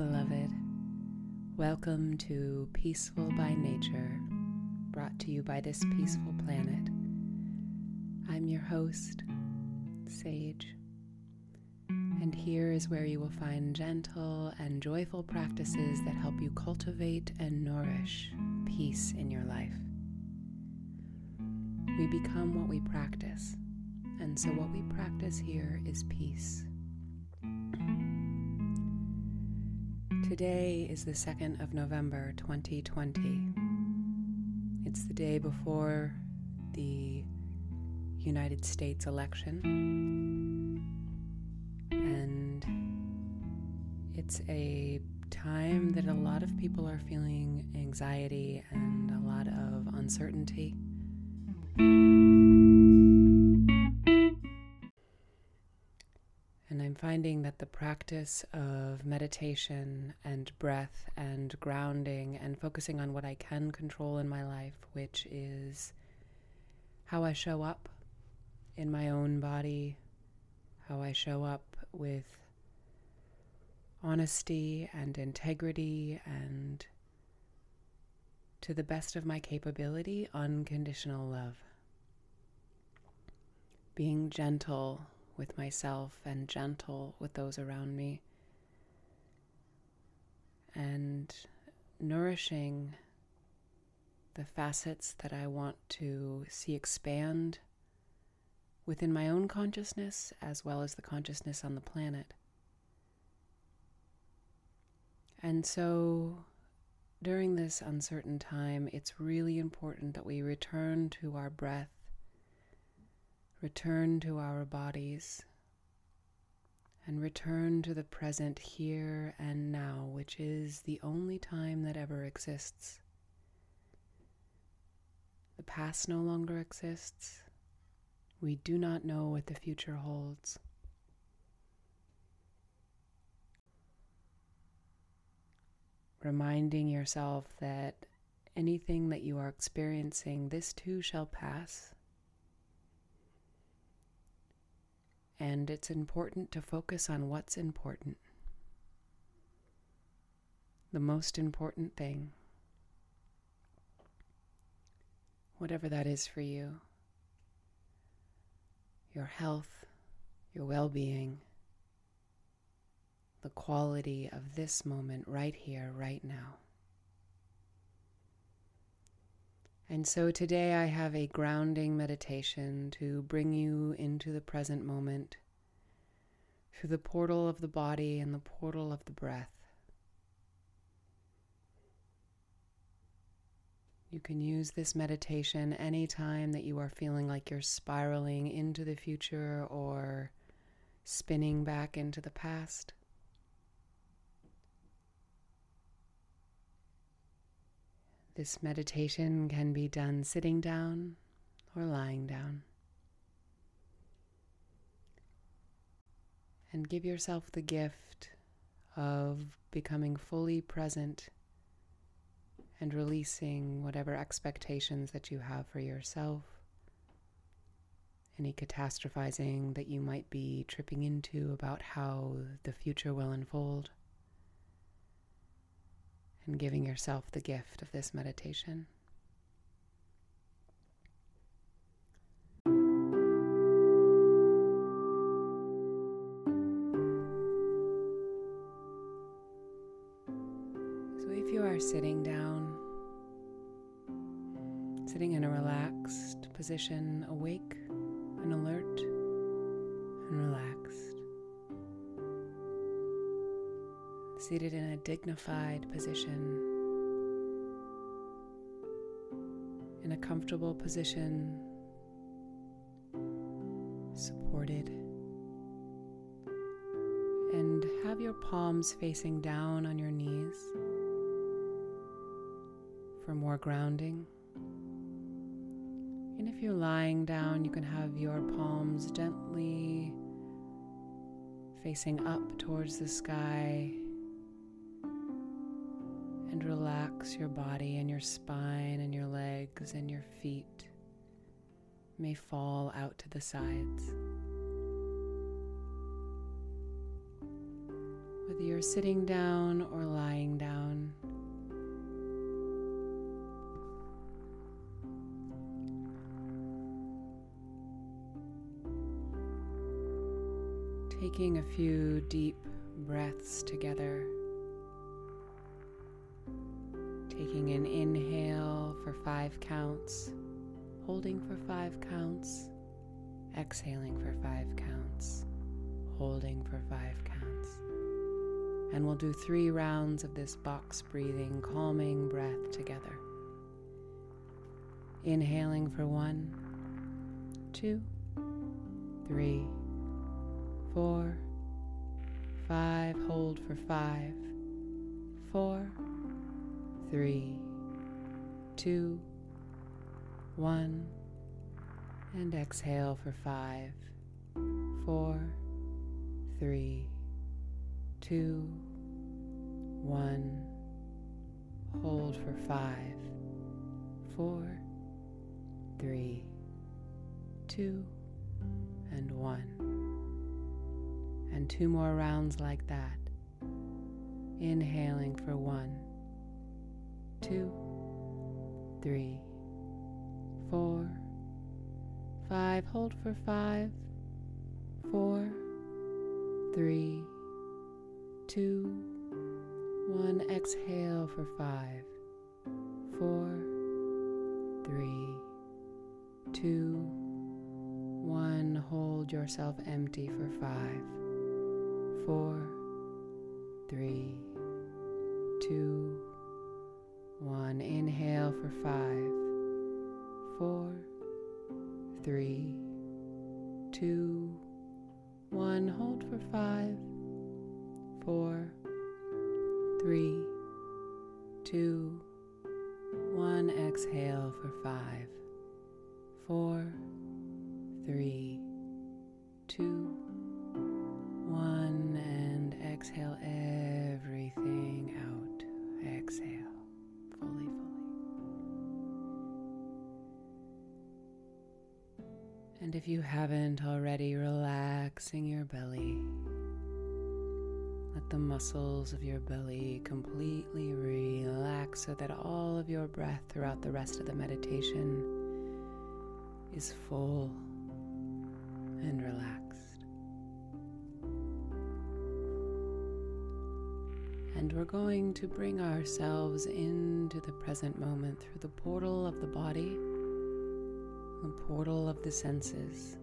beloved. Welcome to Peaceful by Nature, brought to you by This Peaceful Planet. I'm your host, Sage, and here is where you will find gentle and joyful practices that help you cultivate and nourish peace in your life. We become what we practice, and so what we practice here is peace. Today is the 2nd of November, 2020. It's the day before the United States election, and it's a time that a lot of people are feeling anxiety and a lot of uncertainty. And I'm finding that the practice of meditation and breath and grounding and focusing on what I can control in my life, which is how I show up in my own body, how I show up with honesty and integrity and, to the best of my capability, unconditional love. Being gentle with myself and gentle with those around me, and nourishing the facets that I want to see expand within my own consciousness as well as the consciousness on the planet. And so during this uncertain time, it's really important that we return to our breath, return to our bodies, and return to the present here and now, which is the only time that ever exists. The past no longer exists. We do not know what the future holds. Reminding yourself that anything that you are experiencing, this too shall pass. And it's important to focus on what's important. The most important thing. Whatever that is for you. Your health, your well-being, the quality of this moment right here, right now. And so today I have a grounding meditation to bring you into the present moment through the portal of the body and the portal of the breath. You can use this meditation anytime that you are feeling like you're spiraling into the future or spinning back into the past. This meditation can be done sitting down or lying down. And give yourself the gift of becoming fully present and releasing whatever expectations that you have for yourself, any catastrophizing that you might be tripping into about how the future will unfold. And giving yourself the gift of this meditation. So if you are sitting down, sitting in a relaxed position, awake and alert and relaxed. Seated in a dignified position, in a comfortable position, supported, and have your palms facing down on your knees for more grounding. And if you're lying down, you can have your palms gently facing up towards the sky. Relax your body and your spine and your legs and your feet may fall out to the sides. whether you're sitting down or lying down. Taking a few deep breaths together. Taking an inhale for 5 counts, holding for 5 counts, exhaling for 5 counts, holding for 5 counts. And we'll do 3 rounds of this box breathing, calming breath together. Inhaling for 1, 2, 3, 4, 5, hold for 5, 4, 3, 2, 1, and exhale for 5, 4, 3, 2, 1, hold for 5, 4, 3, 2, and 1. And 2 more rounds like that. Inhaling for 1, 2, 3, 4, 5, hold for 5, 4, 3, 2, 1, exhale for 5, 4, 3, 2, 1, hold yourself empty for 5, 4, 3, 2, 1, inhale for 5, 4, 3, 2, 1, hold for 5, 4, 3, 2, 1, exhale for 5, 4, 3, 2, 1, and exhale everything out. Exhale. And if you haven't already, relaxing your belly. Let the muscles of your belly completely relax so that all of your breath throughout the rest of the meditation is full and relaxed. And we're going to bring ourselves into the present moment through the portal of the body, the portal of the senses,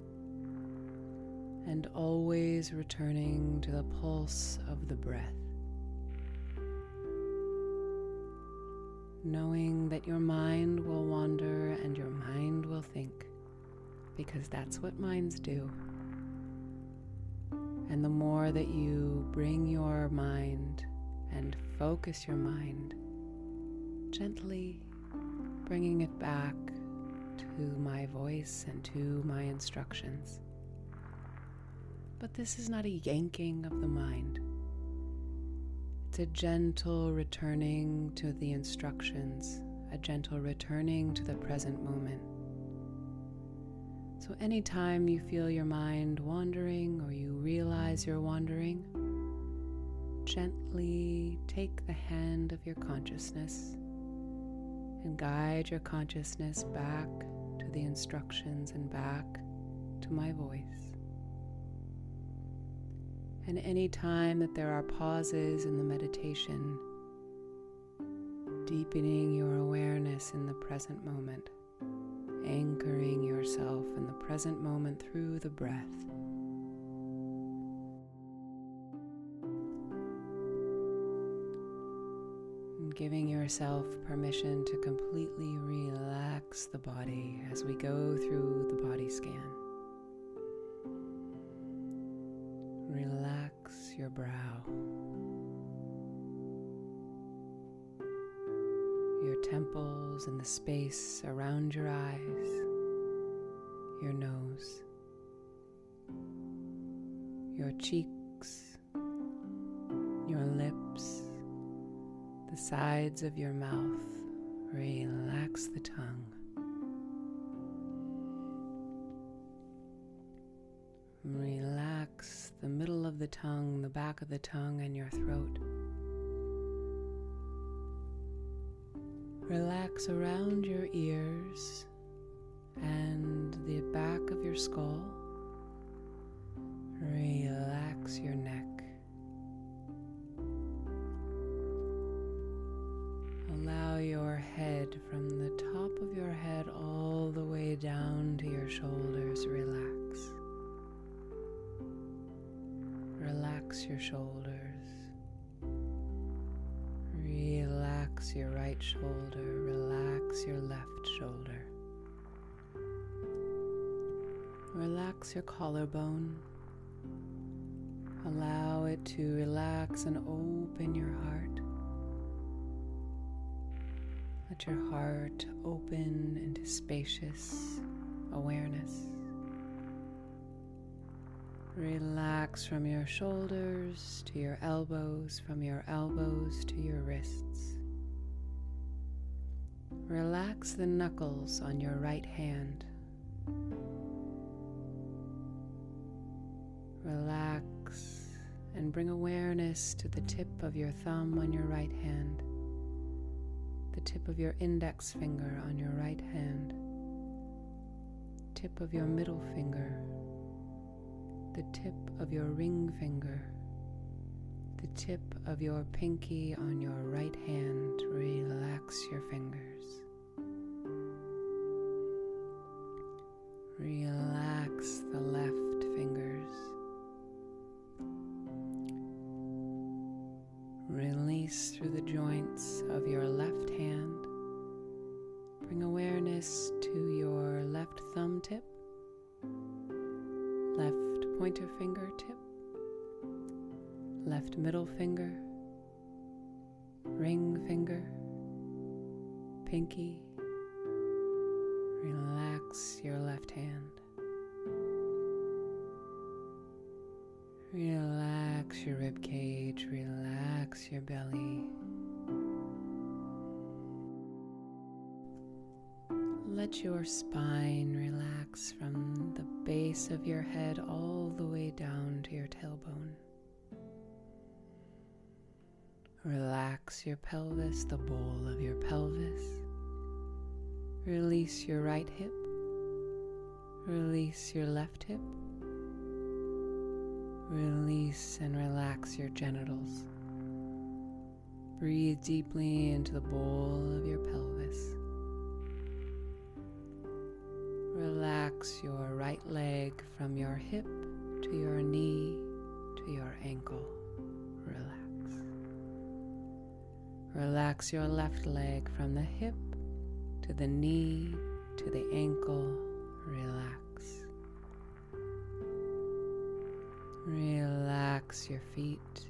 and always returning to the pulse of the breath. Knowing that your mind will wander and your mind will think, because that's what minds do. And the more that you bring your mind and focus your mind, gently bringing it back to my voice and to my instructions. But this is not a yanking of the mind. It's a gentle returning to the instructions, a gentle returning to the present moment. So anytime you feel your mind wandering or you realize you're wandering, gently take the hand of your consciousness and guide your consciousness back to the instructions and back to my voice. And any time that there are pauses in the meditation, deepening your awareness in the present moment, anchoring yourself in the present moment through the breath. Giving yourself permission to completely relax the body as we go through the body scan. Relax your brow, your temples and the space around your eyes, your nose, your cheeks, your lips, the sides of your mouth, relax the tongue. Relax the middle of of the tongue, the back of the tongue, and your throat. Relax around your ears and the back of your skull. Relax your neck. Allow your head, from the top of your head all the way down to your shoulders, relax. Relax your shoulders. Relax your right shoulder. Relax your left shoulder. Relax your collarbone. Allow it to relax and open your heart. Let your heart open into spacious awareness. Relax from your shoulders to your elbows, from your elbows to your wrists. Relax the knuckles on your right hand. Relax and bring awareness to the tip of your thumb on your right hand. The tip of your index finger on your right hand, tip of your middle finger, the tip of your ring finger, the tip of your pinky on your right hand. Relax your fingers. Relax the left fingers. Release through the joints of your left hand. Bring awareness to your left thumb tip, left pointer finger tip, left middle finger, ring finger, pinky. Relax your left hand. Relax your rib cage. Relax your belly. Let your spine relax from the base of your head all the way down to your tailbone. Relax your pelvis, the bowl of your pelvis. Release your right hip. Release your left hip. Release and relax your genitals. Breathe deeply into the bowl of your pelvis. Relax your right leg from your hip to your knee to your ankle. Relax. Relax your left leg from the hip to the knee to the ankle. Relax. Relax your feet.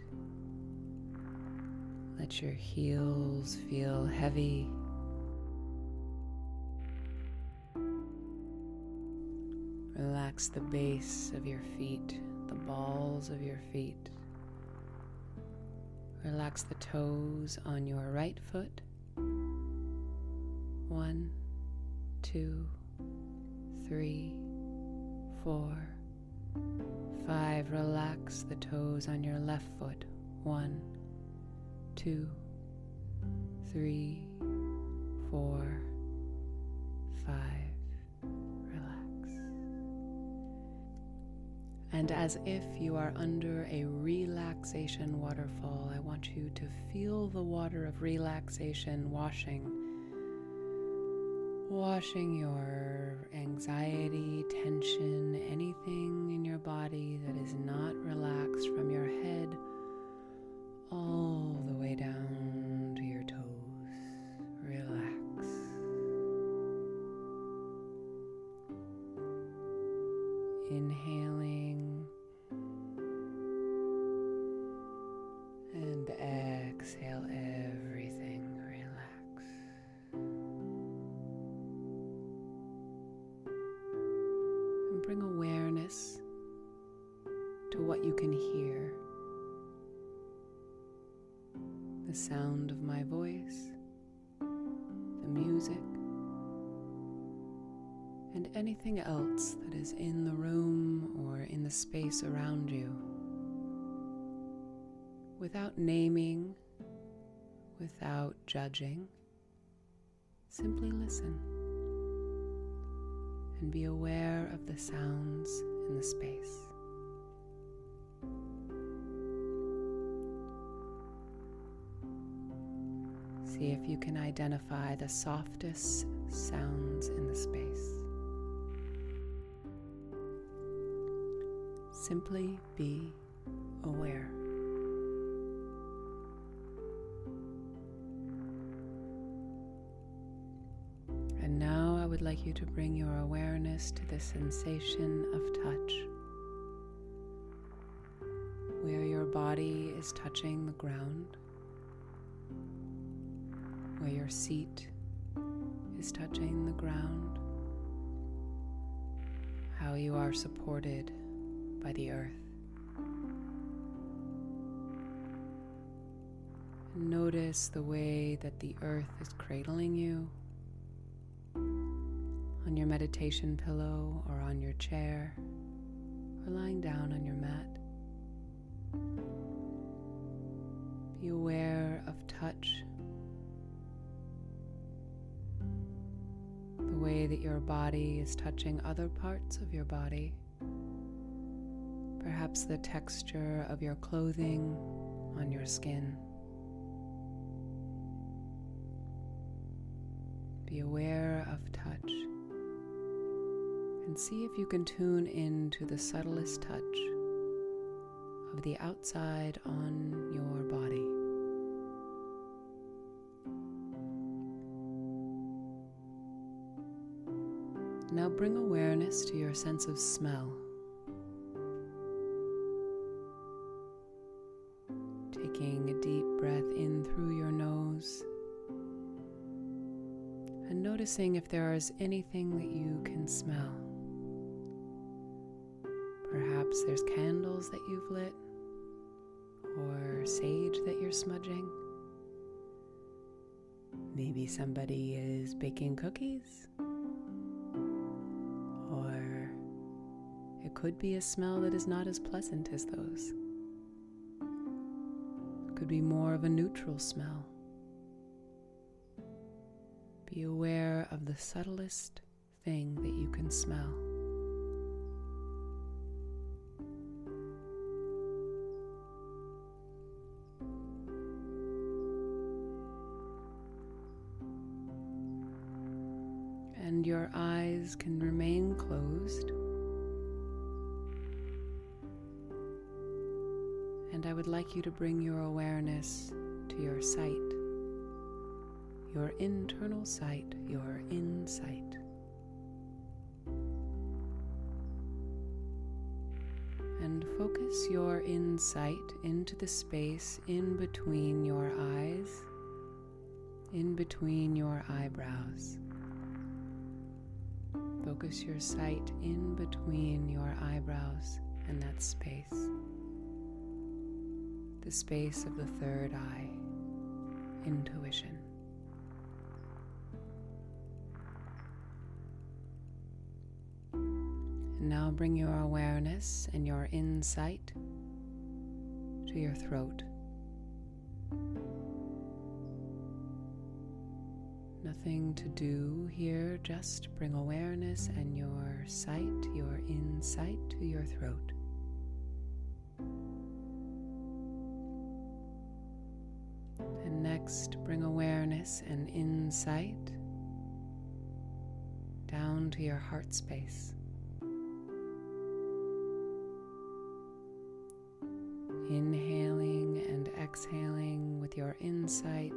Let your heels feel heavy. Relax the base of your feet, the balls of your feet. Relax the toes on your right foot. 1, 2, 3, 4, 5, relax the toes on your left foot. 1, 2, 3, 4, 5. Relax. And as if you are under a relaxation waterfall, I want you to feel the water of relaxation washing your anxiety, tension, anything in your body that is not relaxed, from your head all the way down to your toes. Relax. Inhaling and exhale everything. Bring awareness to what you can hear. The sound of my voice, the music, and anything else that is in the room or in the space around you. without naming, without judging. Simply listen and be aware of the sounds in the space. See if you can identify the softest sounds in the space. Simply be aware. And now I would like you to bring your awareness to the sensation of touch, where your body is touching the ground, where your seat is touching the ground, how you are supported by the earth. And notice the way that the earth is cradling you on your meditation pillow or on your chair or lying down on your mat. Be aware of touch, the way that your body is touching other parts of your body. Perhaps the texture of your clothing on your skin. Be aware of touch and see if you can tune in to the subtlest touch of the outside on your body. Now bring awareness to your sense of smell. Taking a deep breath in through your nose and noticing if there is anything that you can smell. Perhaps there's candles that you've lit or sage that you're smudging. Maybe somebody is baking cookies, or it could be a smell that is not as pleasant as those. Could be more of a neutral smell. Be aware of the subtlest thing that you can smell. And your eyes can remain closed. And I would like you to bring your awareness to your sight, your internal sight, your insight. And focus your insight into the space in between your eyes, in between your eyebrows. Focus your sight in between your eyebrows and that space. The space of the third eye, intuition. And now bring your awareness and your insight to your throat. Nothing to do here, just bring awareness and your sight, your insight to your throat. Next, bring awareness and insight down to your heart space. Inhaling and exhaling with your insight,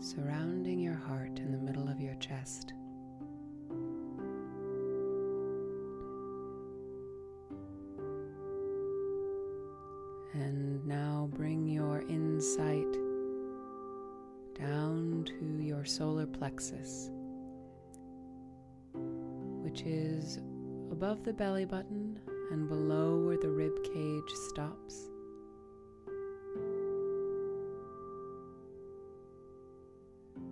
surrounding your heart in the middle of your chest. And now bring your insight down to your solar plexus, which is above the belly button and below where the rib cage stops.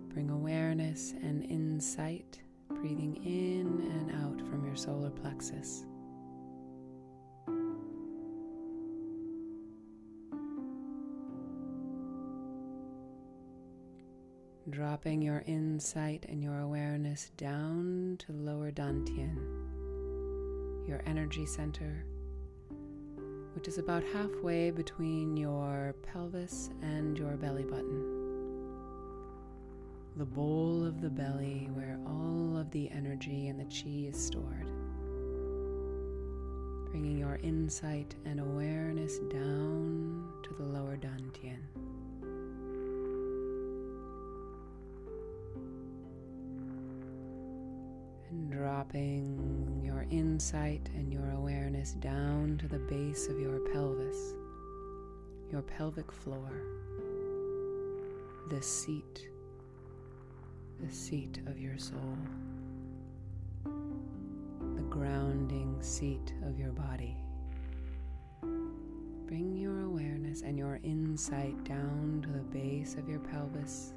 Bring awareness and insight, breathing in and out from your solar plexus. dropping your insight and your awareness down to lower dantian, your energy center, which is about halfway between your pelvis and your belly button. The bowl of the belly where all of the energy and the chi is stored. Bringing your insight and awareness down to the lower dantian. And dropping your insight and your awareness down to the base of your pelvis, your pelvic floor, the seat of your soul, the grounding seat of your body. Bring your awareness and your insight down to the base of your pelvis.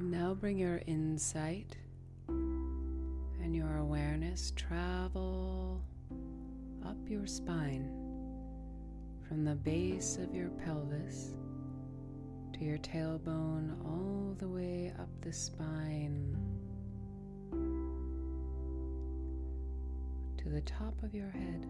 Now bring your insight and your awareness travel up your spine from the base of your pelvis to your tailbone all the way up the spine to the top of your head.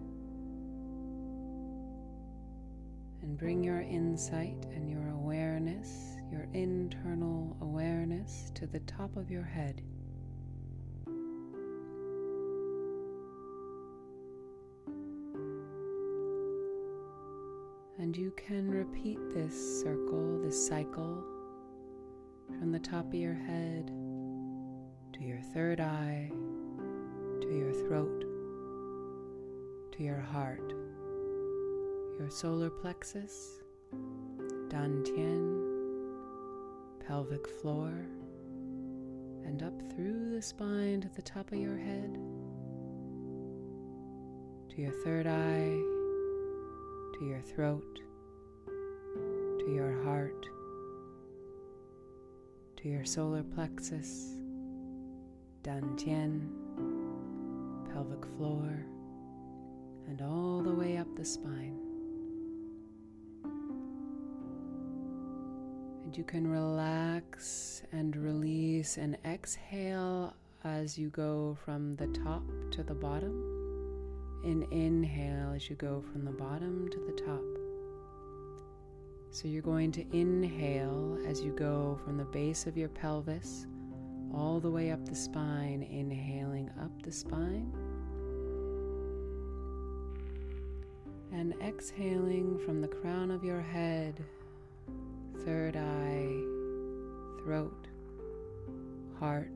And bring your insight and your awareness, your internal awareness, to the top of your head. And you can repeat this circle, this cycle, from the top of your head to your third eye, to your throat, to your heart, your solar plexus, dantian, pelvic floor, and up through the spine to the top of your head, to your third eye, to your throat, to your heart, to your solar plexus, dantian, pelvic floor, and all the way up the spine. You can relax and release and exhale as you go from the top to the bottom, and inhale as you go from the bottom to the top. So you're going to inhale as you go from the base of your pelvis all the way up the spine, inhaling up the spine, and exhaling from the crown of your head, third eye, throat, heart,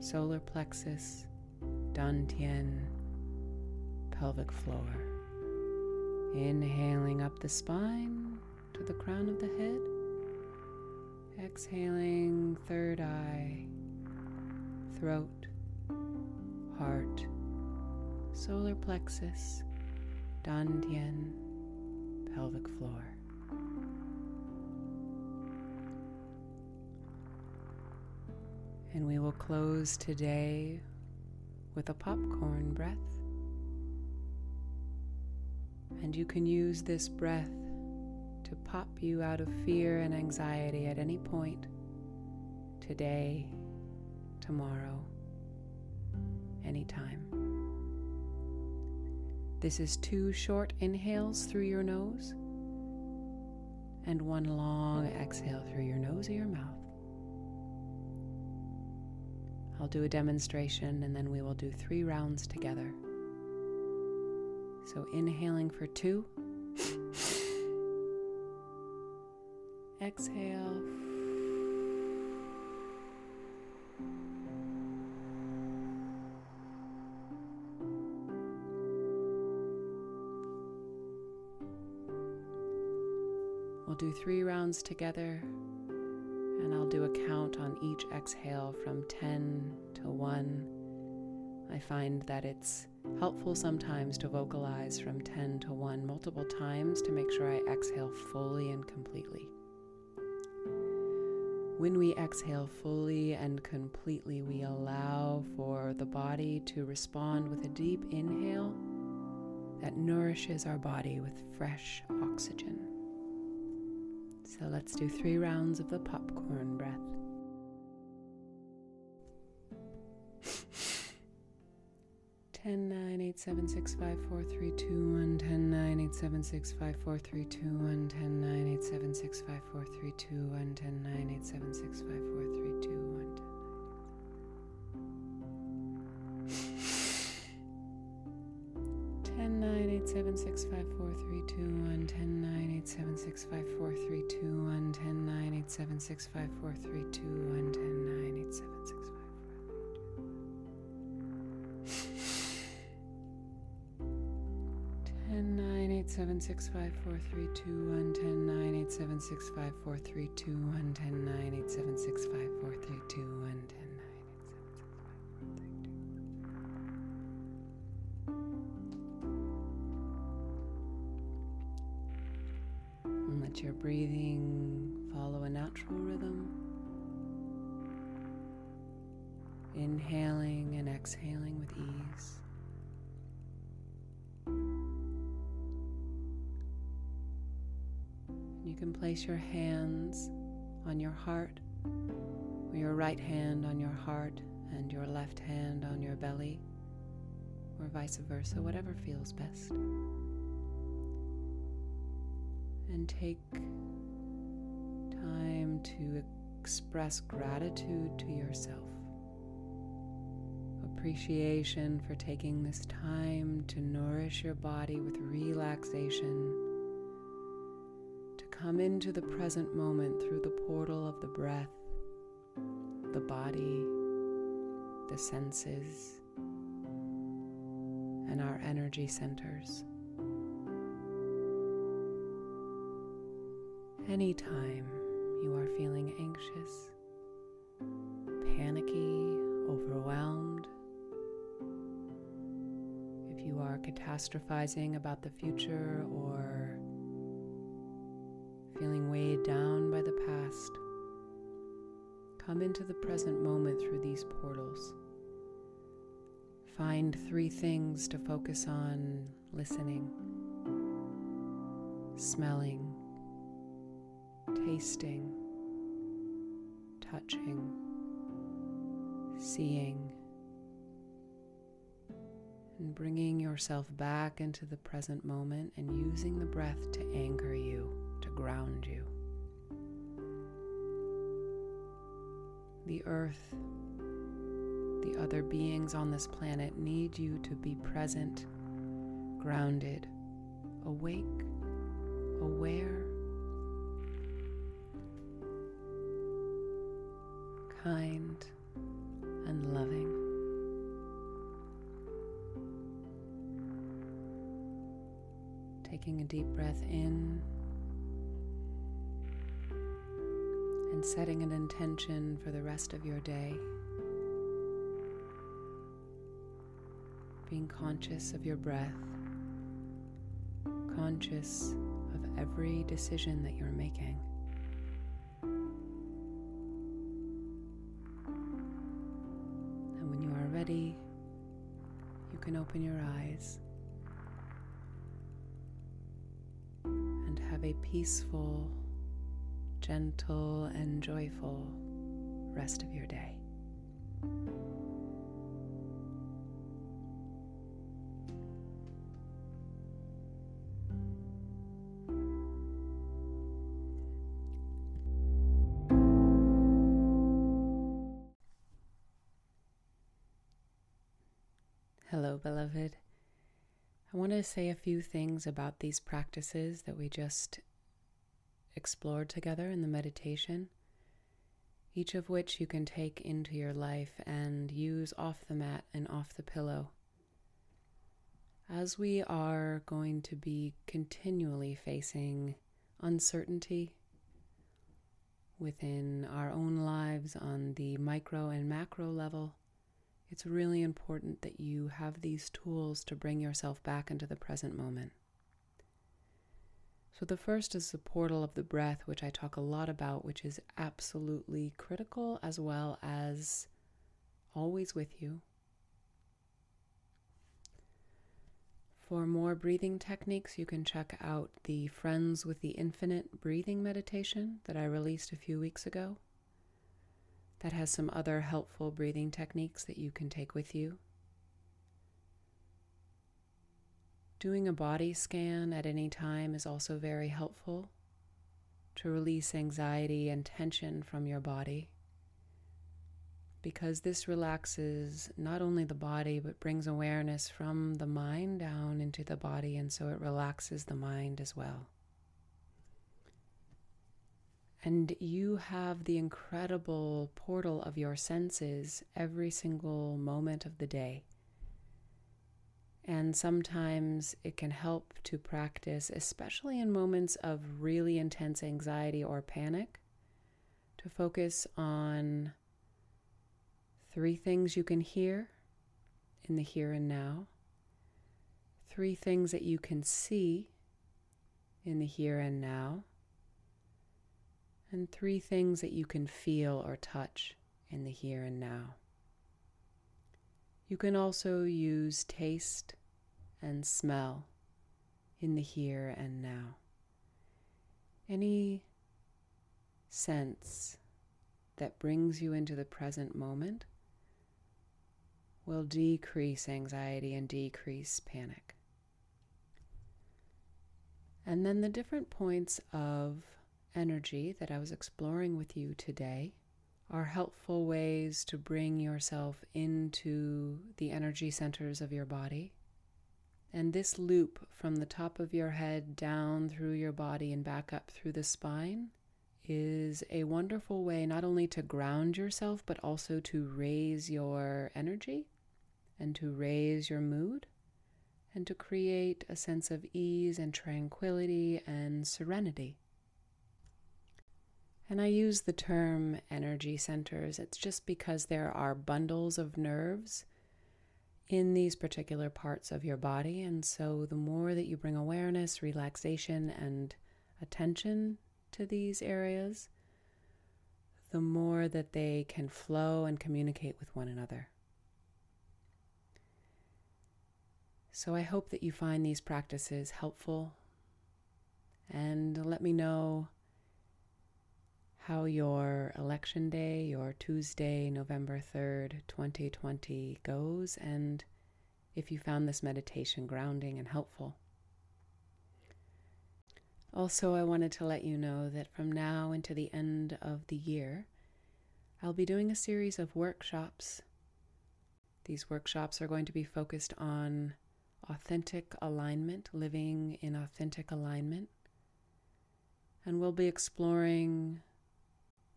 solar plexus, dantian, pelvic floor. Inhaling up the spine to the crown of the head. Exhaling, third eye, throat, heart, solar plexus, dantian, pelvic floor. And we will close today with a popcorn breath. And you can use this breath to pop you out of fear and anxiety at any point, today, tomorrow, anytime. This is 2 short inhales through your nose and 1 long exhale through your nose or your mouth. I'll do a demonstration and then we will do 3 rounds together. So inhaling for 2. Exhale. We'll do 3 rounds together. And I'll do a count on each exhale from 10 to 1. I find that it's helpful sometimes to vocalize from 10 to 1 multiple times to make sure I exhale fully and completely. When we exhale fully and completely, we allow for the body to respond with a deep inhale that nourishes our body with fresh oxygen. So let's do 3 rounds of the popcorn breath. 10, 9, 8, 7, 6, 5, 4, 3, 2, 1. 10, 9, 8, 7, 6, 5, 4, 3, 2, 1. 10, 9, 8, 7, 6, 5, 4, 3, 2, 1. 10, 9, 8, 7, 6, 5, 4, 3, 2, 1. 10, Seven, six, five, four, three, two, 1 10 9 8 7 6 5 4 3 2 1 10 9 8 7 6 5 4 3 2 1 10 9 8 7 6 5 4 3 2 1 10 9 8 7 6 5 4 3 2 1 10 9 8 7 6 5 4 3 2 1 10 9 8 7 6 5 4 3 2 1 Your breathing follow a natural rhythm, inhaling and exhaling with ease. And you can place your hands on your heart, or your right hand on your heart and your left hand on your belly, or vice versa, whatever feels best. And take time to express gratitude to yourself, appreciation for taking this time to nourish your body with relaxation, to come into the present moment through the portal of the breath, the body, the senses, and our energy centers. Anytime you are feeling anxious, panicky, overwhelmed, if you are catastrophizing about the future or feeling weighed down by the past, come into the present moment through these portals. Find 3 things to focus on: listening, smelling, tasting, touching, seeing, and bringing yourself back into the present moment and using the breath to anchor you, to ground you. The earth, the other beings on this planet need you to be present, grounded, awake, aware. Kind and loving. Taking a deep breath in and setting an intention for the rest of your day. Being conscious of your breath, conscious of every decision that you're making. You can open your eyes and have a peaceful, gentle, and joyful rest of your day. Hello, beloved. I want to say a few things about these practices that we just explored together in the meditation, each of which you can take into your life and use off the mat and off the pillow. As we are going to be continually facing uncertainty within our own lives on the micro and macro level, it's really important that you have these tools to bring yourself back into the present moment. So the first is the portal of the breath, which I talk a lot about, which is absolutely critical as well as always with you. For more breathing techniques, you can check out the Friends with the Infinite breathing meditation that I released a few weeks ago. That has some other helpful breathing techniques that you can take with you. Doing a body scan at any time is also very helpful to release anxiety and tension from your body, because this relaxes not only the body but brings awareness from the mind down into the body, and so it relaxes the mind as well. And you have the incredible portal of your senses every single moment of the day. And sometimes it can help to practice, especially in moments of really intense anxiety or panic, to focus on three things you can hear in the here and now, three things that you can see in the here and now, and three things that you can feel or touch in the here and now. You can also use taste and smell in the here and now. Any sense that brings you into the present moment will decrease anxiety and decrease panic. And then the different points of energy that I was exploring with you today are helpful ways to bring yourself into the energy centers of your body. And this loop from the top of your head down through your body and back up through the spine is a wonderful way not only to ground yourself but also to raise your energy and to raise your mood and to create a sense of ease and tranquility and serenity. And I use the term energy centers. It's just because there are bundles of nerves in these particular parts of your body. And so the more that you bring awareness, relaxation, and attention to these areas, the more that they can flow and communicate with one another. So I hope that you find these practices helpful. And let me know how your election day, your Tuesday, November 3rd, 2020 goes, and if you found this meditation grounding and helpful. Also, I wanted to let you know that from now into the end of the year, I'll be doing a series of workshops. These workshops are going to be focused on authentic alignment, living in authentic alignment, and we'll be exploring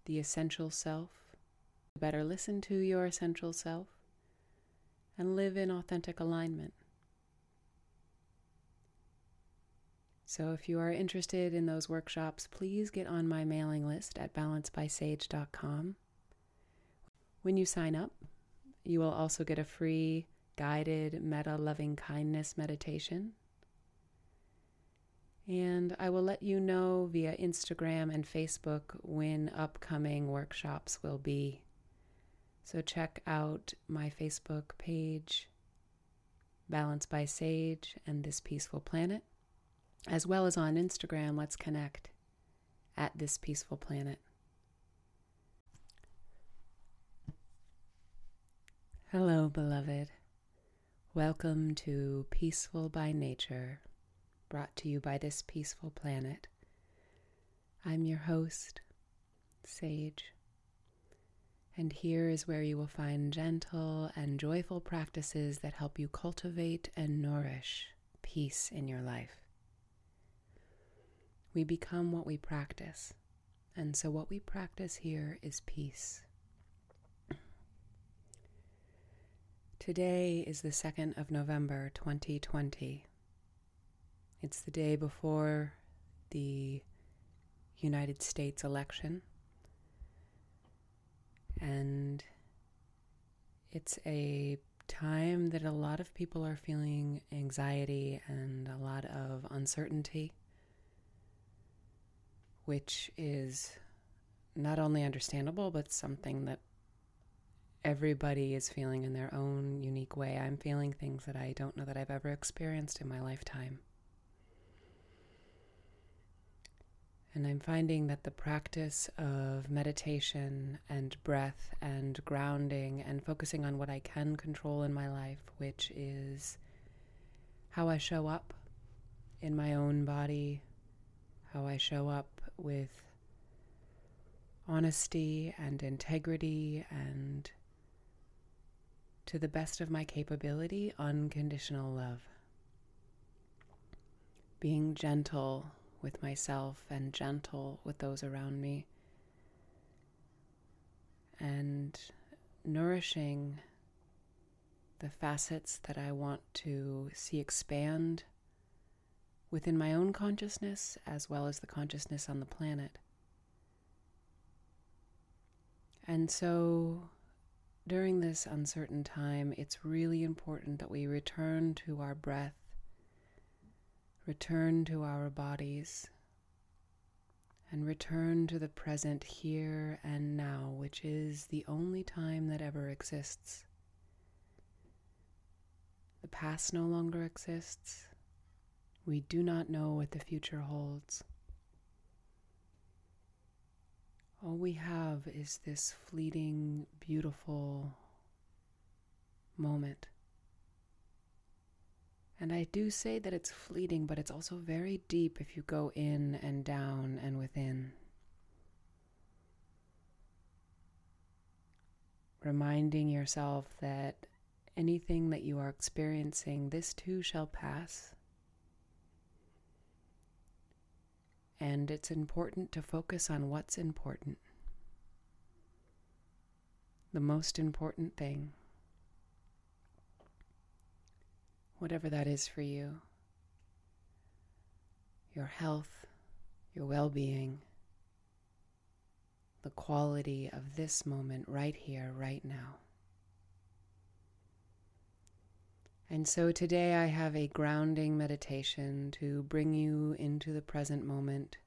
the essential self, to better listen to your essential self, and live in authentic alignment. So if you are interested in those workshops, please get on my mailing list at balancebysage.com. When you sign up, you will also get a free guided metta loving kindness meditation. And I will let you know via Instagram and Facebook when upcoming workshops will be. So check out my Facebook page, Balance by Sage and This Peaceful Planet, as well as on Instagram, let's connect at This Peaceful Planet. Hello, beloved. Welcome to Peaceful by Nature, brought to you by This Peaceful Planet. I'm your host, Sage, and here is where you will find gentle and joyful practices that help you cultivate and nourish peace in your life. We become what we practice, and so what we practice here is peace. Today is the 2nd of November, 2020. It's the day before the United States election, and it's a time that a lot of people are feeling anxiety and a lot of uncertainty, which is not only understandable, but something that everybody is feeling in their own unique way. I'm feeling things that I don't know that I've ever experienced in my lifetime. And I'm finding that the practice of meditation and breath and grounding and focusing on what I can control in my life, which is how I show up in my own body, how I show up with honesty and integrity and, to the best of my capability, unconditional love. Being gentle with myself and gentle with those around me, and nourishing the facets that I want to see expand within my own consciousness as well as the consciousness on the planet. And so during this uncertain time, it's really important that we return to our breath, return to our bodies, and return to the present here and now, which is the only time that ever exists. The past no longer exists. We do not know what the future holds. All we have is this fleeting, beautiful moment. And I do say that it's fleeting, but it's also very deep if you go in and down and within. Reminding yourself that anything that you are experiencing, this too shall pass. And it's important to focus on what's important. The most important thing. Whatever that is for you, your health, your well-being, the quality of this moment right here, right now. And so today I have a grounding meditation to bring you into the present moment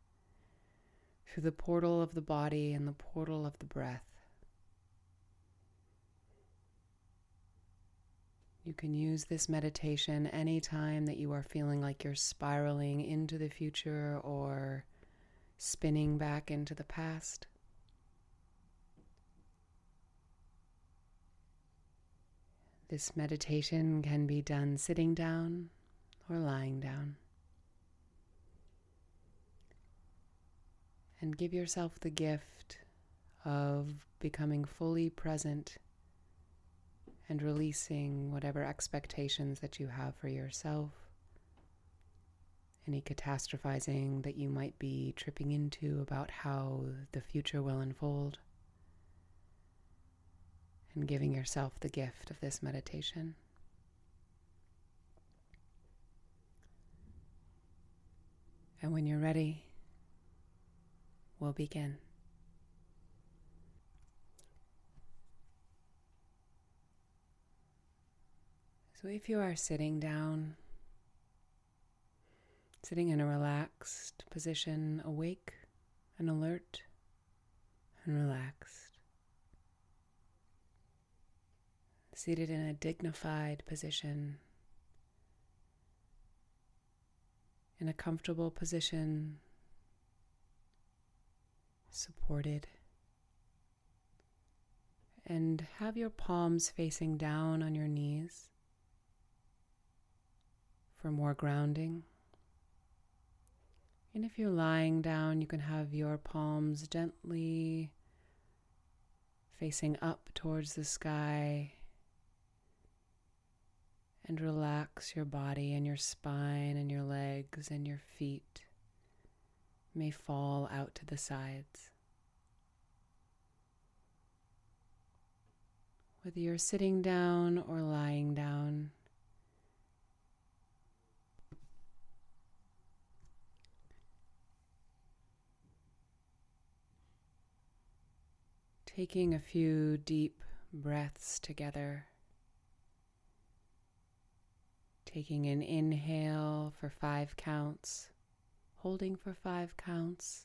through the portal of the body and the portal of the breath. You can use this meditation anytime that you are feeling like you're spiraling into the future or spinning back into the past. This meditation can be done sitting down or lying down. And give yourself the gift of becoming fully present and releasing whatever expectations that you have for yourself, any catastrophizing that you might be tripping into about how the future will unfold, and giving yourself the gift of this meditation. And when you're ready, we'll begin. So if you are sitting down, sitting in a relaxed position, awake and alert and relaxed, seated in a dignified position, in a comfortable position, supported, and have your palms facing down on your knees. For more grounding. And if you're lying down, you can have your palms gently facing up towards the sky and relax your body and your spine and your legs and your feet may fall out to the sides. Whether you're sitting down or lying down, taking a few deep breaths together, taking an inhale for 5 counts, holding for 5 counts,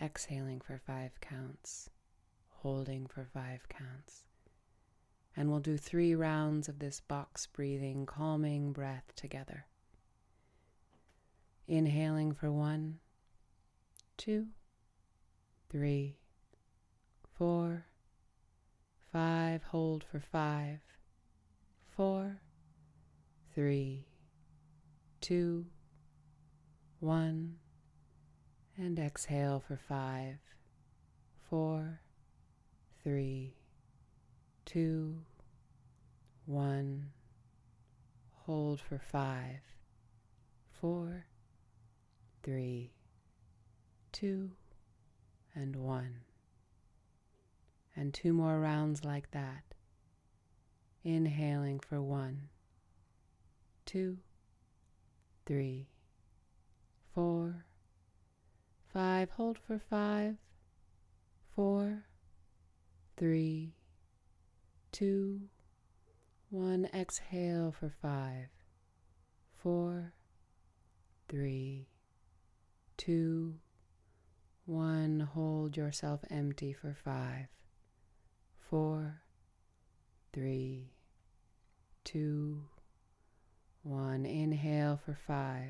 exhaling for 5 counts, holding for 5 counts, And we'll do 3 rounds of this box breathing, calming breath together. Inhaling for 1, 2, 3, 4, 5. Hold for 5, 4, 3, 2, 1. And exhale for 5, 4, 3, 2, 1. Hold for 5, 4, 3, 2, and 1. And 2 more rounds like that. Inhaling for 1, 2, 3, 4, 5. Hold for 5, 4, 3, 2, 1. Exhale for 5, 4, 3, 2, 1. Hold yourself empty for 5, 4, 3, 2, 1. Inhale for 5,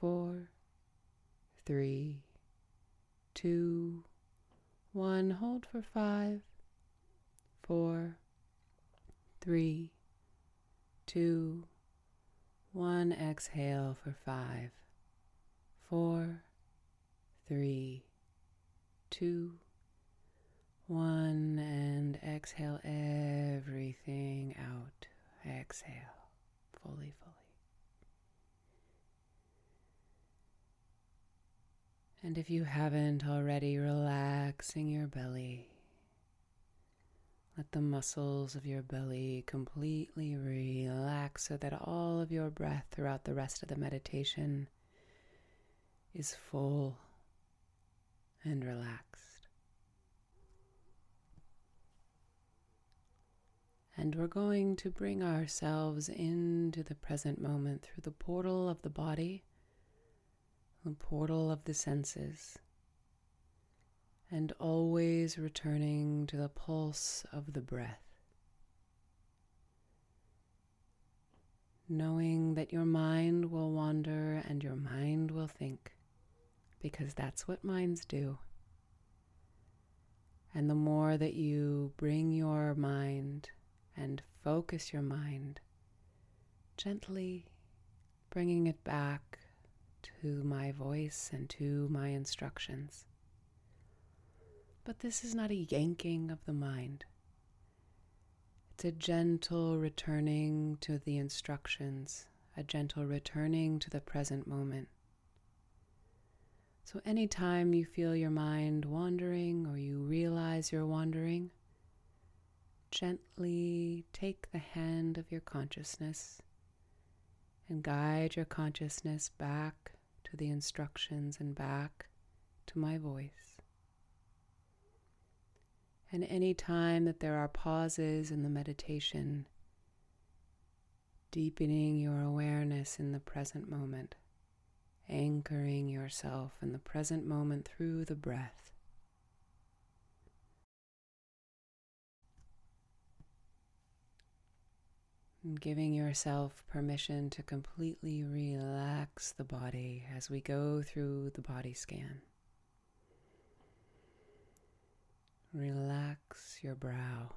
4, 3, 2, 1. Hold for 5, 4, 3, 2, 1. Exhale for 5, 4, 3, 2, 1. And exhale everything out. Exhale fully, fully. And if you haven't already, relaxing your belly. Let the muscles of your belly completely relax so that all of your breath throughout the rest of the meditation is full and relaxed. And we're going to bring ourselves into the present moment through the portal of the body, the portal of the senses, and always returning to the pulse of the breath. Knowing that your mind will wander and your mind will think, because that's what minds do. And the more that you bring your mind and focus your mind, gently bringing it back to my voice and to my instructions. But this is not a yanking of the mind. It's a gentle returning to the instructions, a gentle returning to the present moment. So anytime you feel your mind wandering or you realize you're wandering, gently take the hand of your consciousness and guide your consciousness back to the instructions and back to my voice. And any time that there are pauses in the meditation, deepening your awareness in the present moment, anchoring yourself in the present moment through the breath. And giving yourself permission to completely relax the body as we go through the body scan. Relax your brow,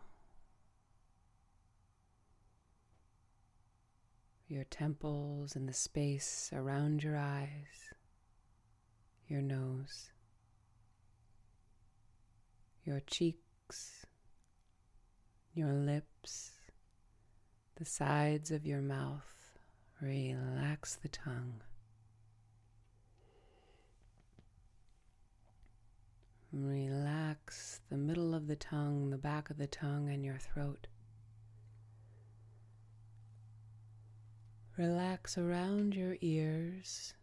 your temples and the space around your eyes, your nose, your cheeks, your lips, the sides of your mouth. Relax the tongue. Relax the middle of the tongue, the back of the tongue, and your throat. Relax around your ears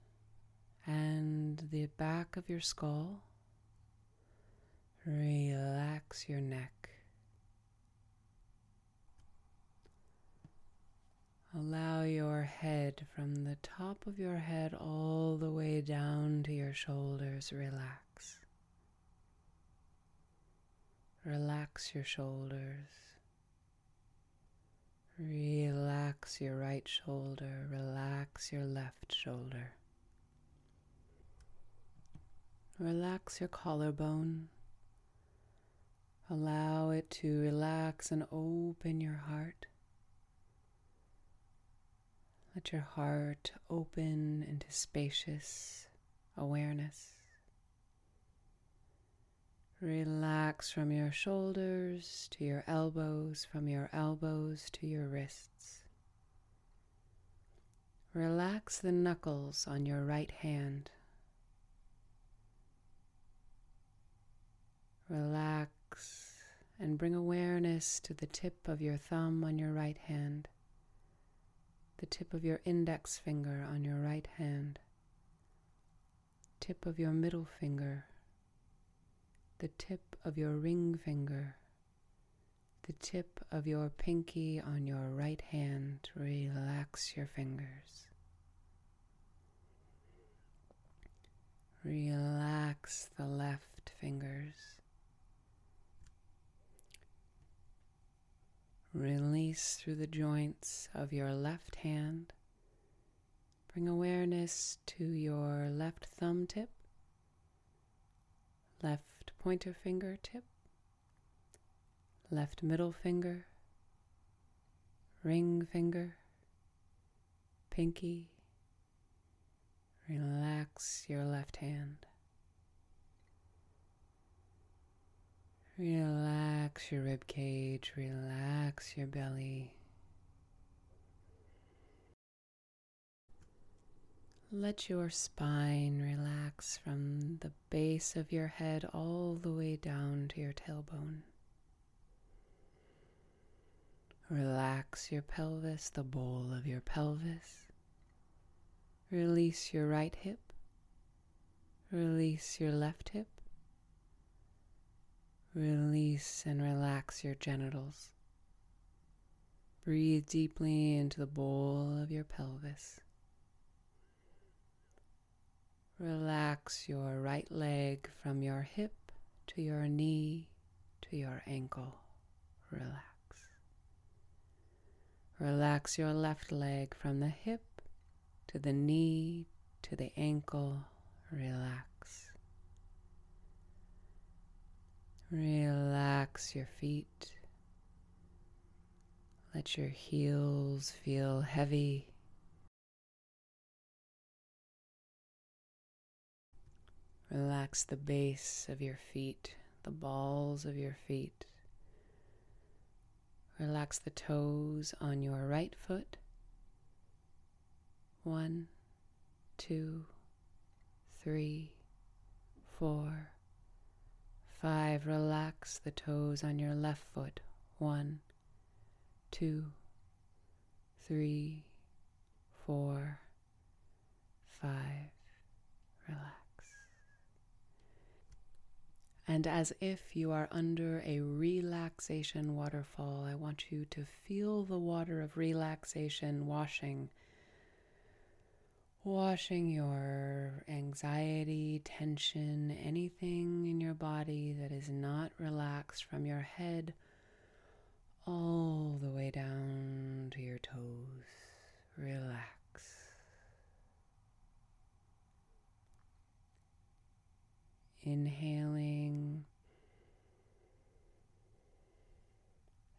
and the back of your skull. Relax your neck. Allow your head from the top of your head all the way down to your shoulders. Relax. Relax your shoulders, Relax your right shoulder, relax your left shoulder. Relax your collarbone. Allow it to relax and open your heart. Let your heart open into spacious awareness. Relax from your shoulders to your elbows, from your elbows to your wrists. Relax the knuckles on your right hand. Relax and bring awareness to the tip of your thumb on your right hand, the tip of your index finger on your right hand, tip of your middle finger, the tip of your ring finger, the tip of your pinky on your right hand. Relax your fingers. Relax the left fingers. Release through the joints of your left hand. Bring awareness to your left thumb tip, left pointer finger tip, left middle finger, ring finger, pinky. Relax your left hand. Relax your rib cage, relax your belly. Let your spine relax from the base of your head all the way down to your tailbone. Relax your pelvis, the bowl of your pelvis. Release your right hip. Release your left hip. Release and relax your genitals. Breathe deeply into the bowl of your pelvis. Relax your right leg from your hip to your knee to your ankle. Relax. Relax your left leg from the hip to the knee to the ankle. Relax. Relax your feet. Let your heels feel heavy. Relax the base of your feet, the balls of your feet. Relax the toes on your right foot. 1, 2, 3, 4, 5. Relax the toes on your left foot. 1, 2, 3, 4, 5. Relax. And as if you are under a relaxation waterfall, I want you to feel the water of relaxation washing your anxiety, tension, anything in your body that is not relaxed from your head all the way down to your toes. Relax. Inhaling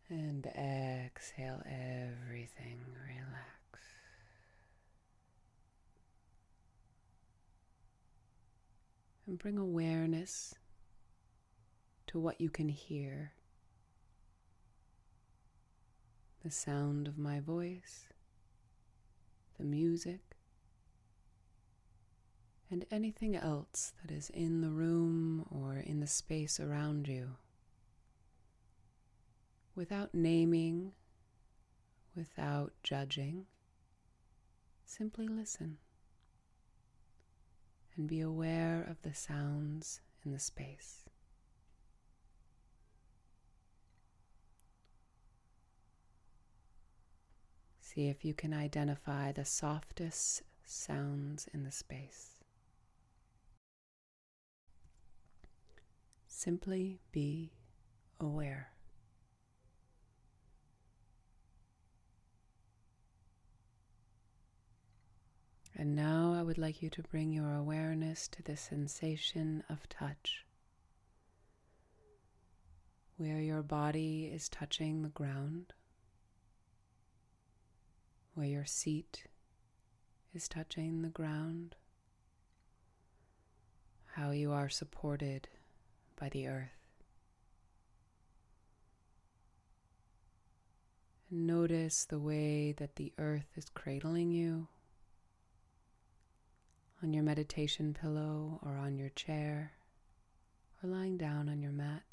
and exhale everything. Relax. And bring awareness to what you can hear. The sound of my voice, the music, and anything else that is in the room or in the space around you. Without naming, without judging, simply listen and be aware of the sounds in the space. See if you can identify the softest sounds in the space. Simply be aware. And now I would like you to bring your awareness to the sensation of touch, where your body is touching the ground, where your seat is touching the ground, how you are supported by the earth. Notice the way that the earth is cradling you on your meditation pillow or on your chair or lying down on your mat.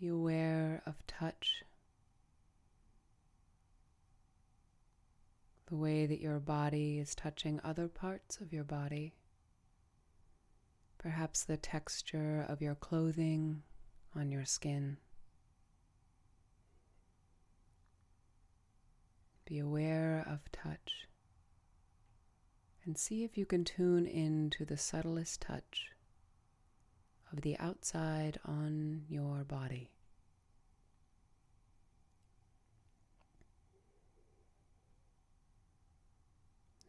Be aware of touch, the way that your body is touching other parts of your body, perhaps the texture of your clothing on your skin. Be aware of touch and see if you can tune into the subtlest touch of the outside on your body.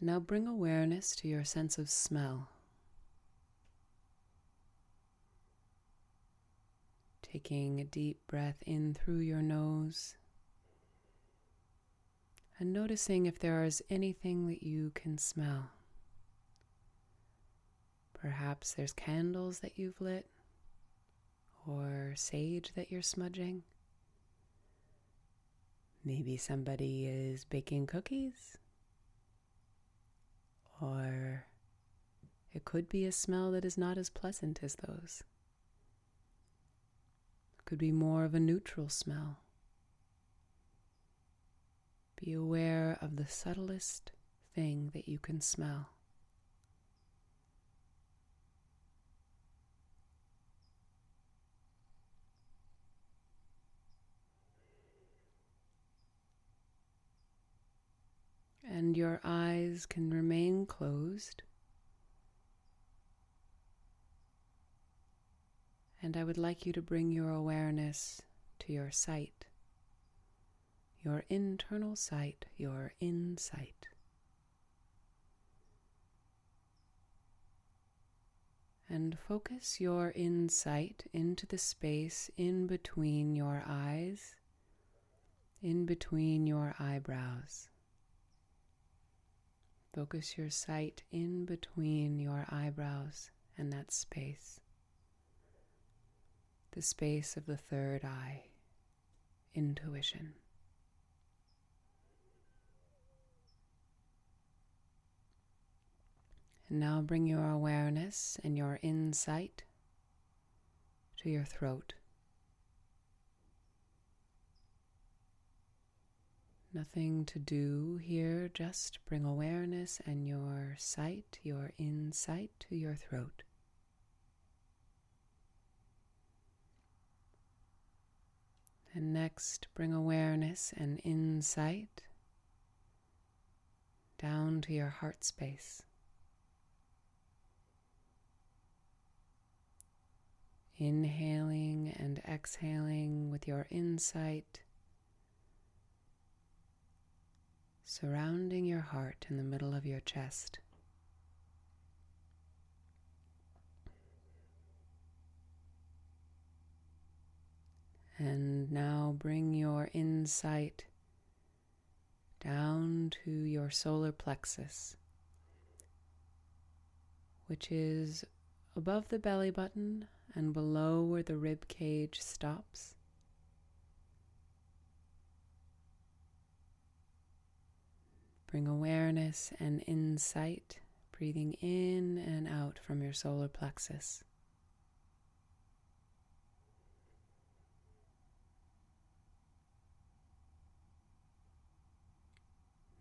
Now bring awareness to your sense of smell, taking a deep breath in through your nose and noticing if there is anything that you can smell. Perhaps there's candles that you've lit, or sage that you're smudging. Maybe somebody is baking cookies, or it could be a smell that is not as pleasant as those. It could be more of a neutral smell. Be aware of the subtlest thing that you can smell. And your eyes can remain closed. And I would like you to bring your awareness to your sight. Your internal sight, your insight. And focus your insight into the space in between your eyes, in between your eyebrows. Focus your sight in between your eyebrows and that space, the space of the third eye, intuition. Now bring your awareness and your insight to your throat. Nothing to do here, just bring awareness and your sight, your insight to your throat. And next, bring awareness and insight down to your heart space. Inhaling and exhaling with your insight, surrounding your heart in the middle of your chest. And now bring your insight down to your solar plexus, which is above the belly button and below where the rib cage stops. Bring awareness and insight, breathing in and out from your solar plexus.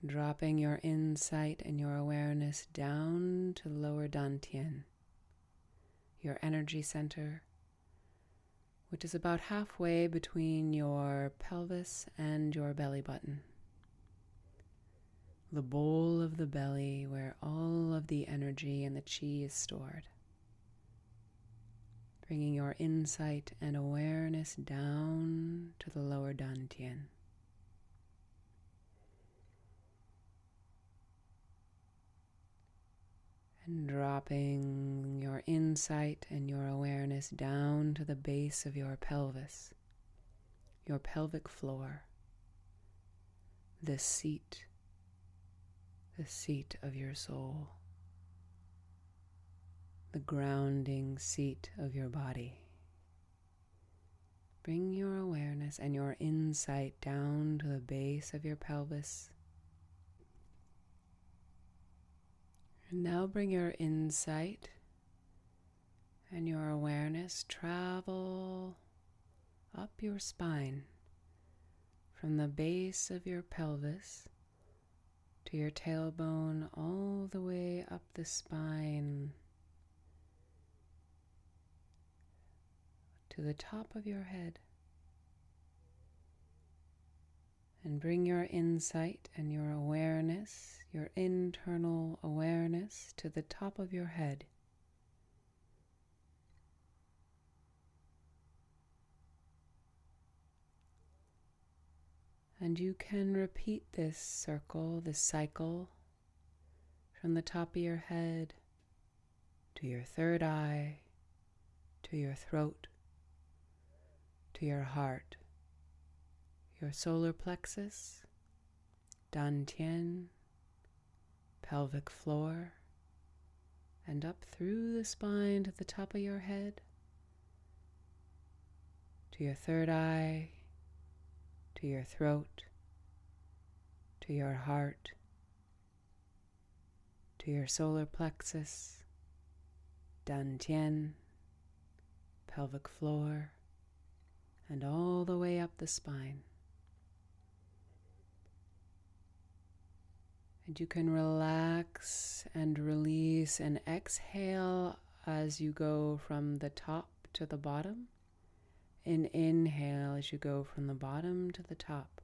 Dropping your insight and your awareness down to lower dantian, your energy center, which is about halfway between your pelvis and your belly button. The bowl of the belly where all of the energy and the chi is stored. Bringing your insight and awareness down to the lower dantian. and dropping your insight and your awareness down to the base of your pelvis, your pelvic floor, the seat of your soul, the grounding seat of your body. Bring your awareness and your insight down to the base of your pelvis. And now bring your insight and your awareness travel up your spine from the base of your pelvis to your tailbone all the way up the spine to the top of your head, and bring your insight and your awareness, your internal awareness, to the top of your head. And you can repeat this circle, this cycle, from the top of your head to your third eye, to your throat, to your heart, your solar plexus, dantian, pelvic floor, and up through the spine to the top of your head, to your third eye, to your throat, to your heart, to your solar plexus, dantian, pelvic floor, and all the way up the spine. And you can relax and release and exhale as you go from the top to the bottom, and inhale as you go from the bottom to the top.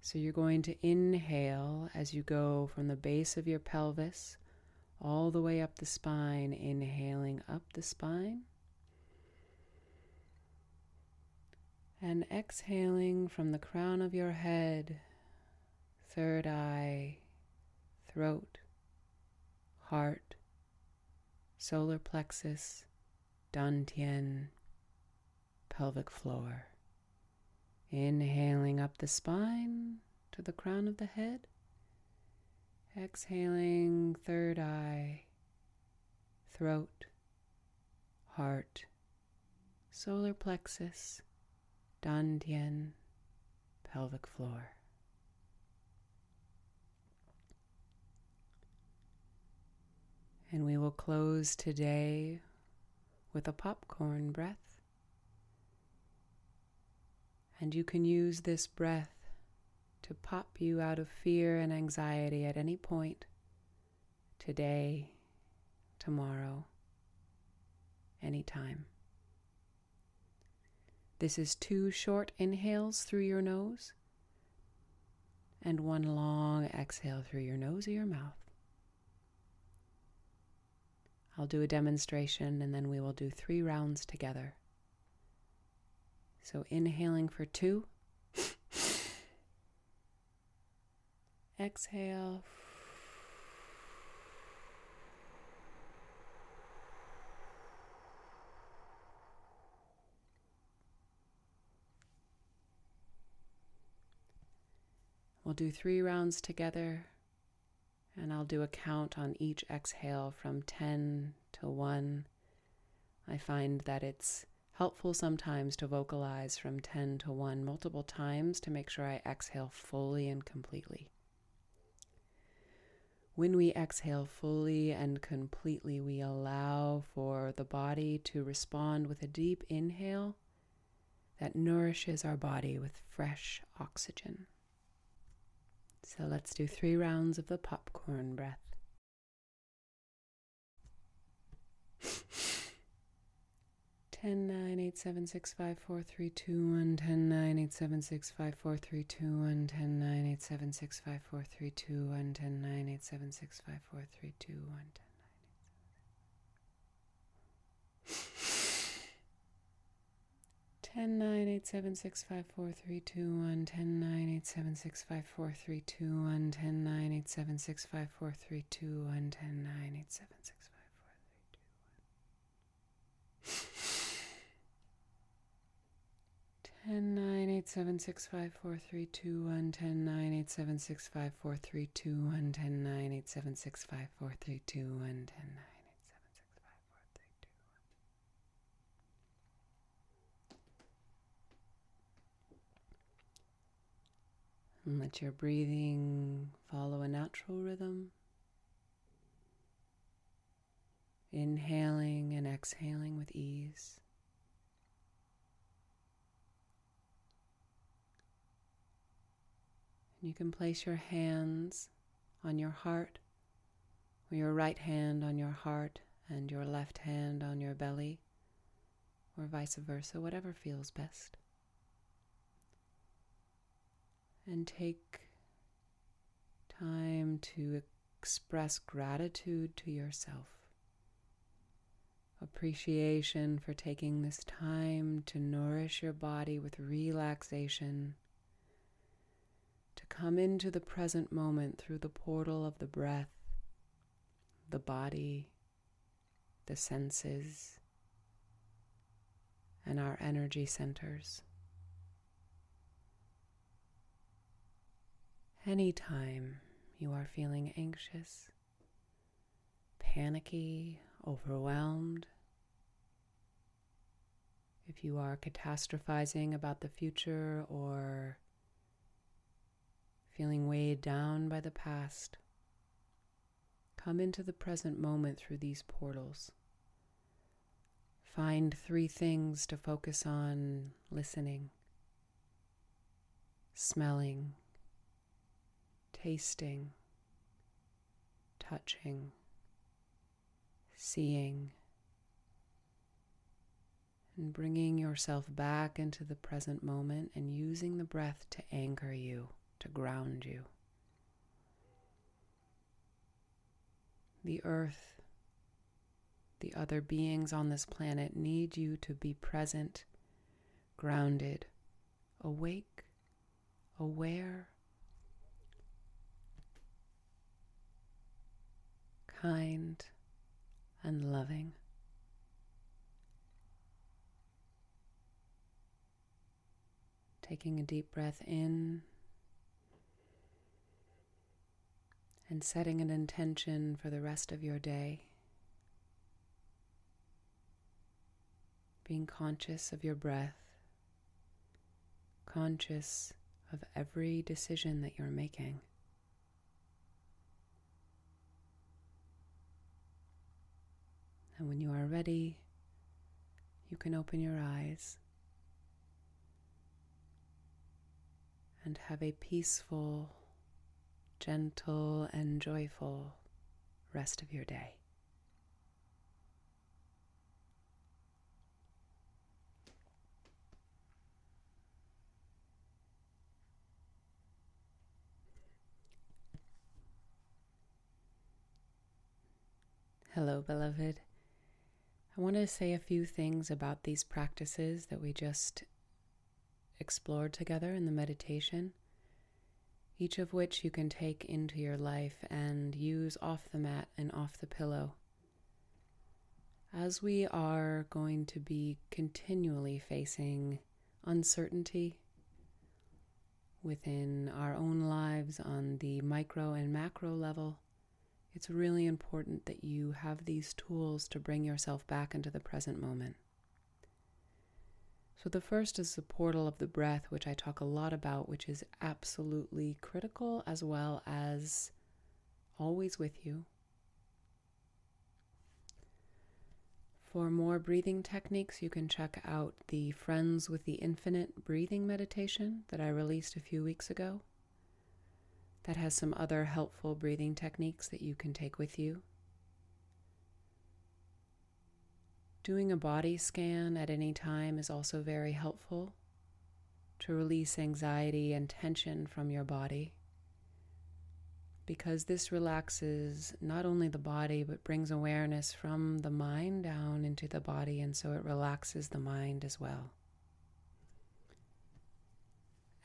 So you're going to inhale as you go from the base of your pelvis all the way up the spine, inhaling up the spine, and exhaling from the crown of your head, third eye, throat, heart, solar plexus, dantian, pelvic floor. Inhaling up the spine to the crown of the head, exhaling third eye, throat, heart, solar plexus, dantian, pelvic floor. And we will close today with a popcorn breath. And you can use this breath to pop you out of fear and anxiety at any point, today, tomorrow, anytime. This is 2 short inhales through your nose and 1 long exhale through your nose or your mouth. I'll do a demonstration and then we will do 3 rounds together. So inhaling for 2, exhale, we'll do 3 rounds together, and I'll do a count on each exhale from 10 to 1. I find that it's helpful sometimes to vocalize from 10 to 1 multiple times to make sure I exhale fully and completely. When we exhale fully and completely, we allow for the body to respond with a deep inhale that nourishes our body with fresh oxygen. So let's do 3 rounds of the popcorn breath. Ten, 9, 8, 7, 6, 5, 4, 3, 2, 1. 10, 9, 8, 7, 6, 5, 4, 3, 2, 1. 10, 9, 8, 7, 6, 5, 4, 3, 2, 1. 10, 9, 8, 7, 6, 5, 4, 3, 2, 1. 10, 10 9 8 7 6 5 4 3 2 1 10 9 8 7 6 5 4 3 2 1 10 9 8 7 6 5 4 3 2 1 10 9 8 7 6 5 4 3 2 1 10 9 8 7 6 5 4 3 2 1 10 9 8 7 6 5 4 3 2 1 10 9 8 7 6 5 4 3 2 1. And let your breathing follow a natural rhythm, inhaling and exhaling with ease. You can place your hands on your heart, or your right hand on your heart and your left hand on your belly, or vice versa, whatever feels best. And take time to express gratitude to yourself, appreciation for taking this time to nourish your body with relaxation, to come into the present moment through the portal of the breath, the body, the senses, and our energy centers. Anytime you are feeling anxious, panicky, overwhelmed, if you are catastrophizing about the future or feeling weighed down by the past, come into the present moment through these portals. Find three things to focus on: listening, smelling, tasting, touching, seeing, and bringing yourself back into the present moment and using the breath to anchor you, to ground you. The earth, the other beings on this planet need you to be present, grounded, awake, aware, kind, and loving. Taking a deep breath in and setting an intention for the rest of your day. Being conscious of your breath, conscious of every decision that you're making. And when you are ready, you can open your eyes and have a peaceful, gentle and joyful rest of your day. Hello, beloved. I want to say a few things about these practices that we just explored together in the meditation, each of which you can take into your life and use off the mat and off the pillow. As we are going to be continually facing uncertainty within our own lives on the micro and macro level, it's really important that you have these tools to bring yourself back into the present moment. So the first is the portal of the breath, which I talk a lot about, which is absolutely critical as well as always with you. For more breathing techniques, you can check out the Friends with the Infinite breathing meditation that I released a few weeks ago. That has some other helpful breathing techniques that you can take with you. Doing a body scan at any time is also very helpful to release anxiety and tension from your body, because this relaxes not only the body but brings awareness from the mind down into the body, and so it relaxes the mind as well.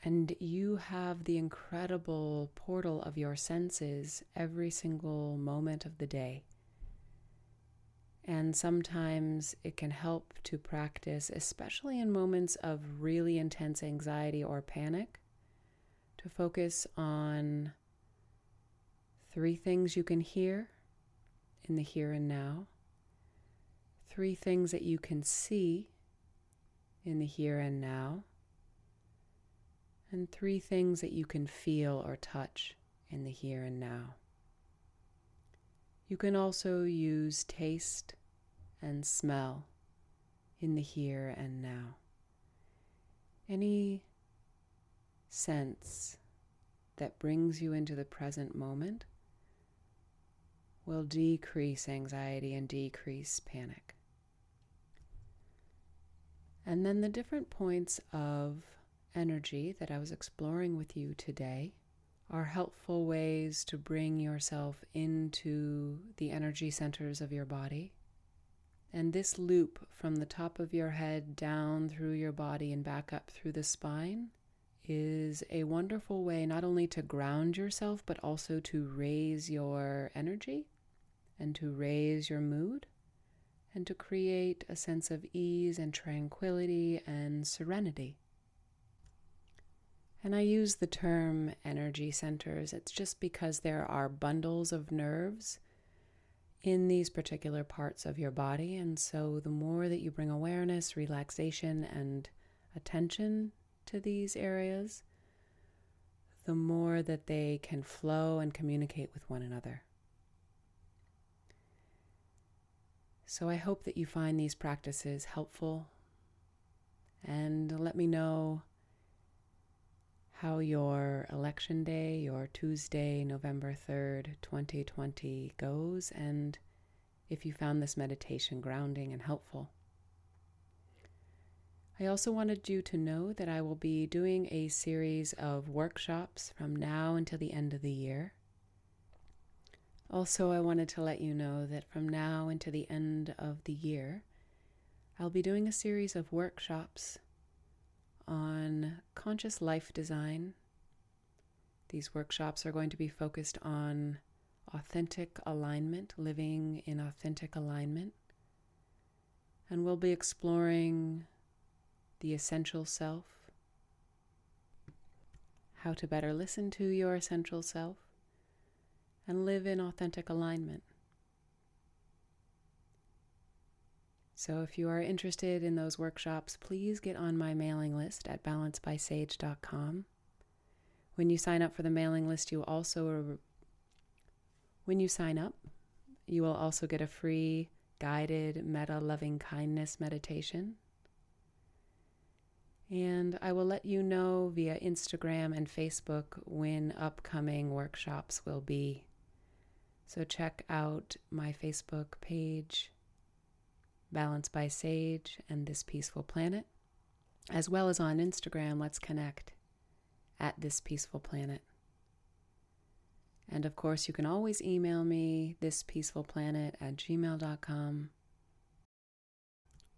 And you have the incredible portal of your senses every single moment of the day. And sometimes it can help to practice, especially in moments of really intense anxiety or panic, to focus on three things you can hear in the here and now, three things that you can see in the here and now, and three things that you can feel or touch in the here and now. You can also use taste and smell in the here and now. Any sense that brings you into the present moment will decrease anxiety and decrease panic. And then the different points of energy that I was exploring with you today are helpful ways to bring yourself into the energy centers of your body. And this loop from the top of your head down through your body and back up through the spine is a wonderful way not only to ground yourself, but also to raise your energy and to raise your mood and to create a sense of ease and tranquility and serenity. And I use the term energy centers. It's just because there are bundles of nerves in these particular parts of your body. And so the more that you bring awareness, relaxation, and attention to these areas, the more that they can flow and communicate with one another. So I hope that you find these practices helpful. And let me know how your election day, your Tuesday, November 3rd, 2020 goes, and if you found this meditation grounding and helpful. I also wanted you to know that I will be doing a series of workshops from now until the end of the year. Also, I wanted to let you know that from now until the end of the year, I'll be doing a series of workshops on conscious life design. These workshops are going to be focused on authentic alignment, living in authentic alignment. And we'll be exploring the essential self, how to better listen to your essential self, and live in authentic alignment. So if you are interested in those workshops, please get on my mailing list at balancebysage.com. When you sign up for the mailing list, you will also get a free guided metta loving kindness meditation. And I will let you know via Instagram and Facebook when upcoming workshops will be. So check out my Facebook page, Balance by Sage and This Peaceful Planet, as well as on Instagram, let's connect at This Peaceful Planet. And of course, you can always email me, thispeacefulplanet@gmail.com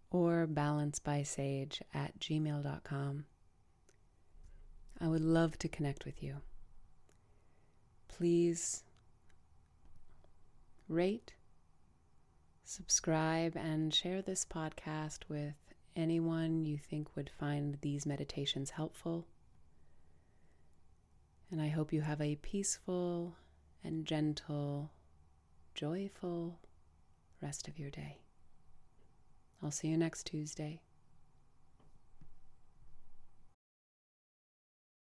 or balancebysage@gmail.com. I would love to connect with you. Please rate, subscribe, and share this podcast with anyone you think would find these meditations helpful. And I hope you have a peaceful and gentle, joyful rest of your day. I'll see you next Tuesday.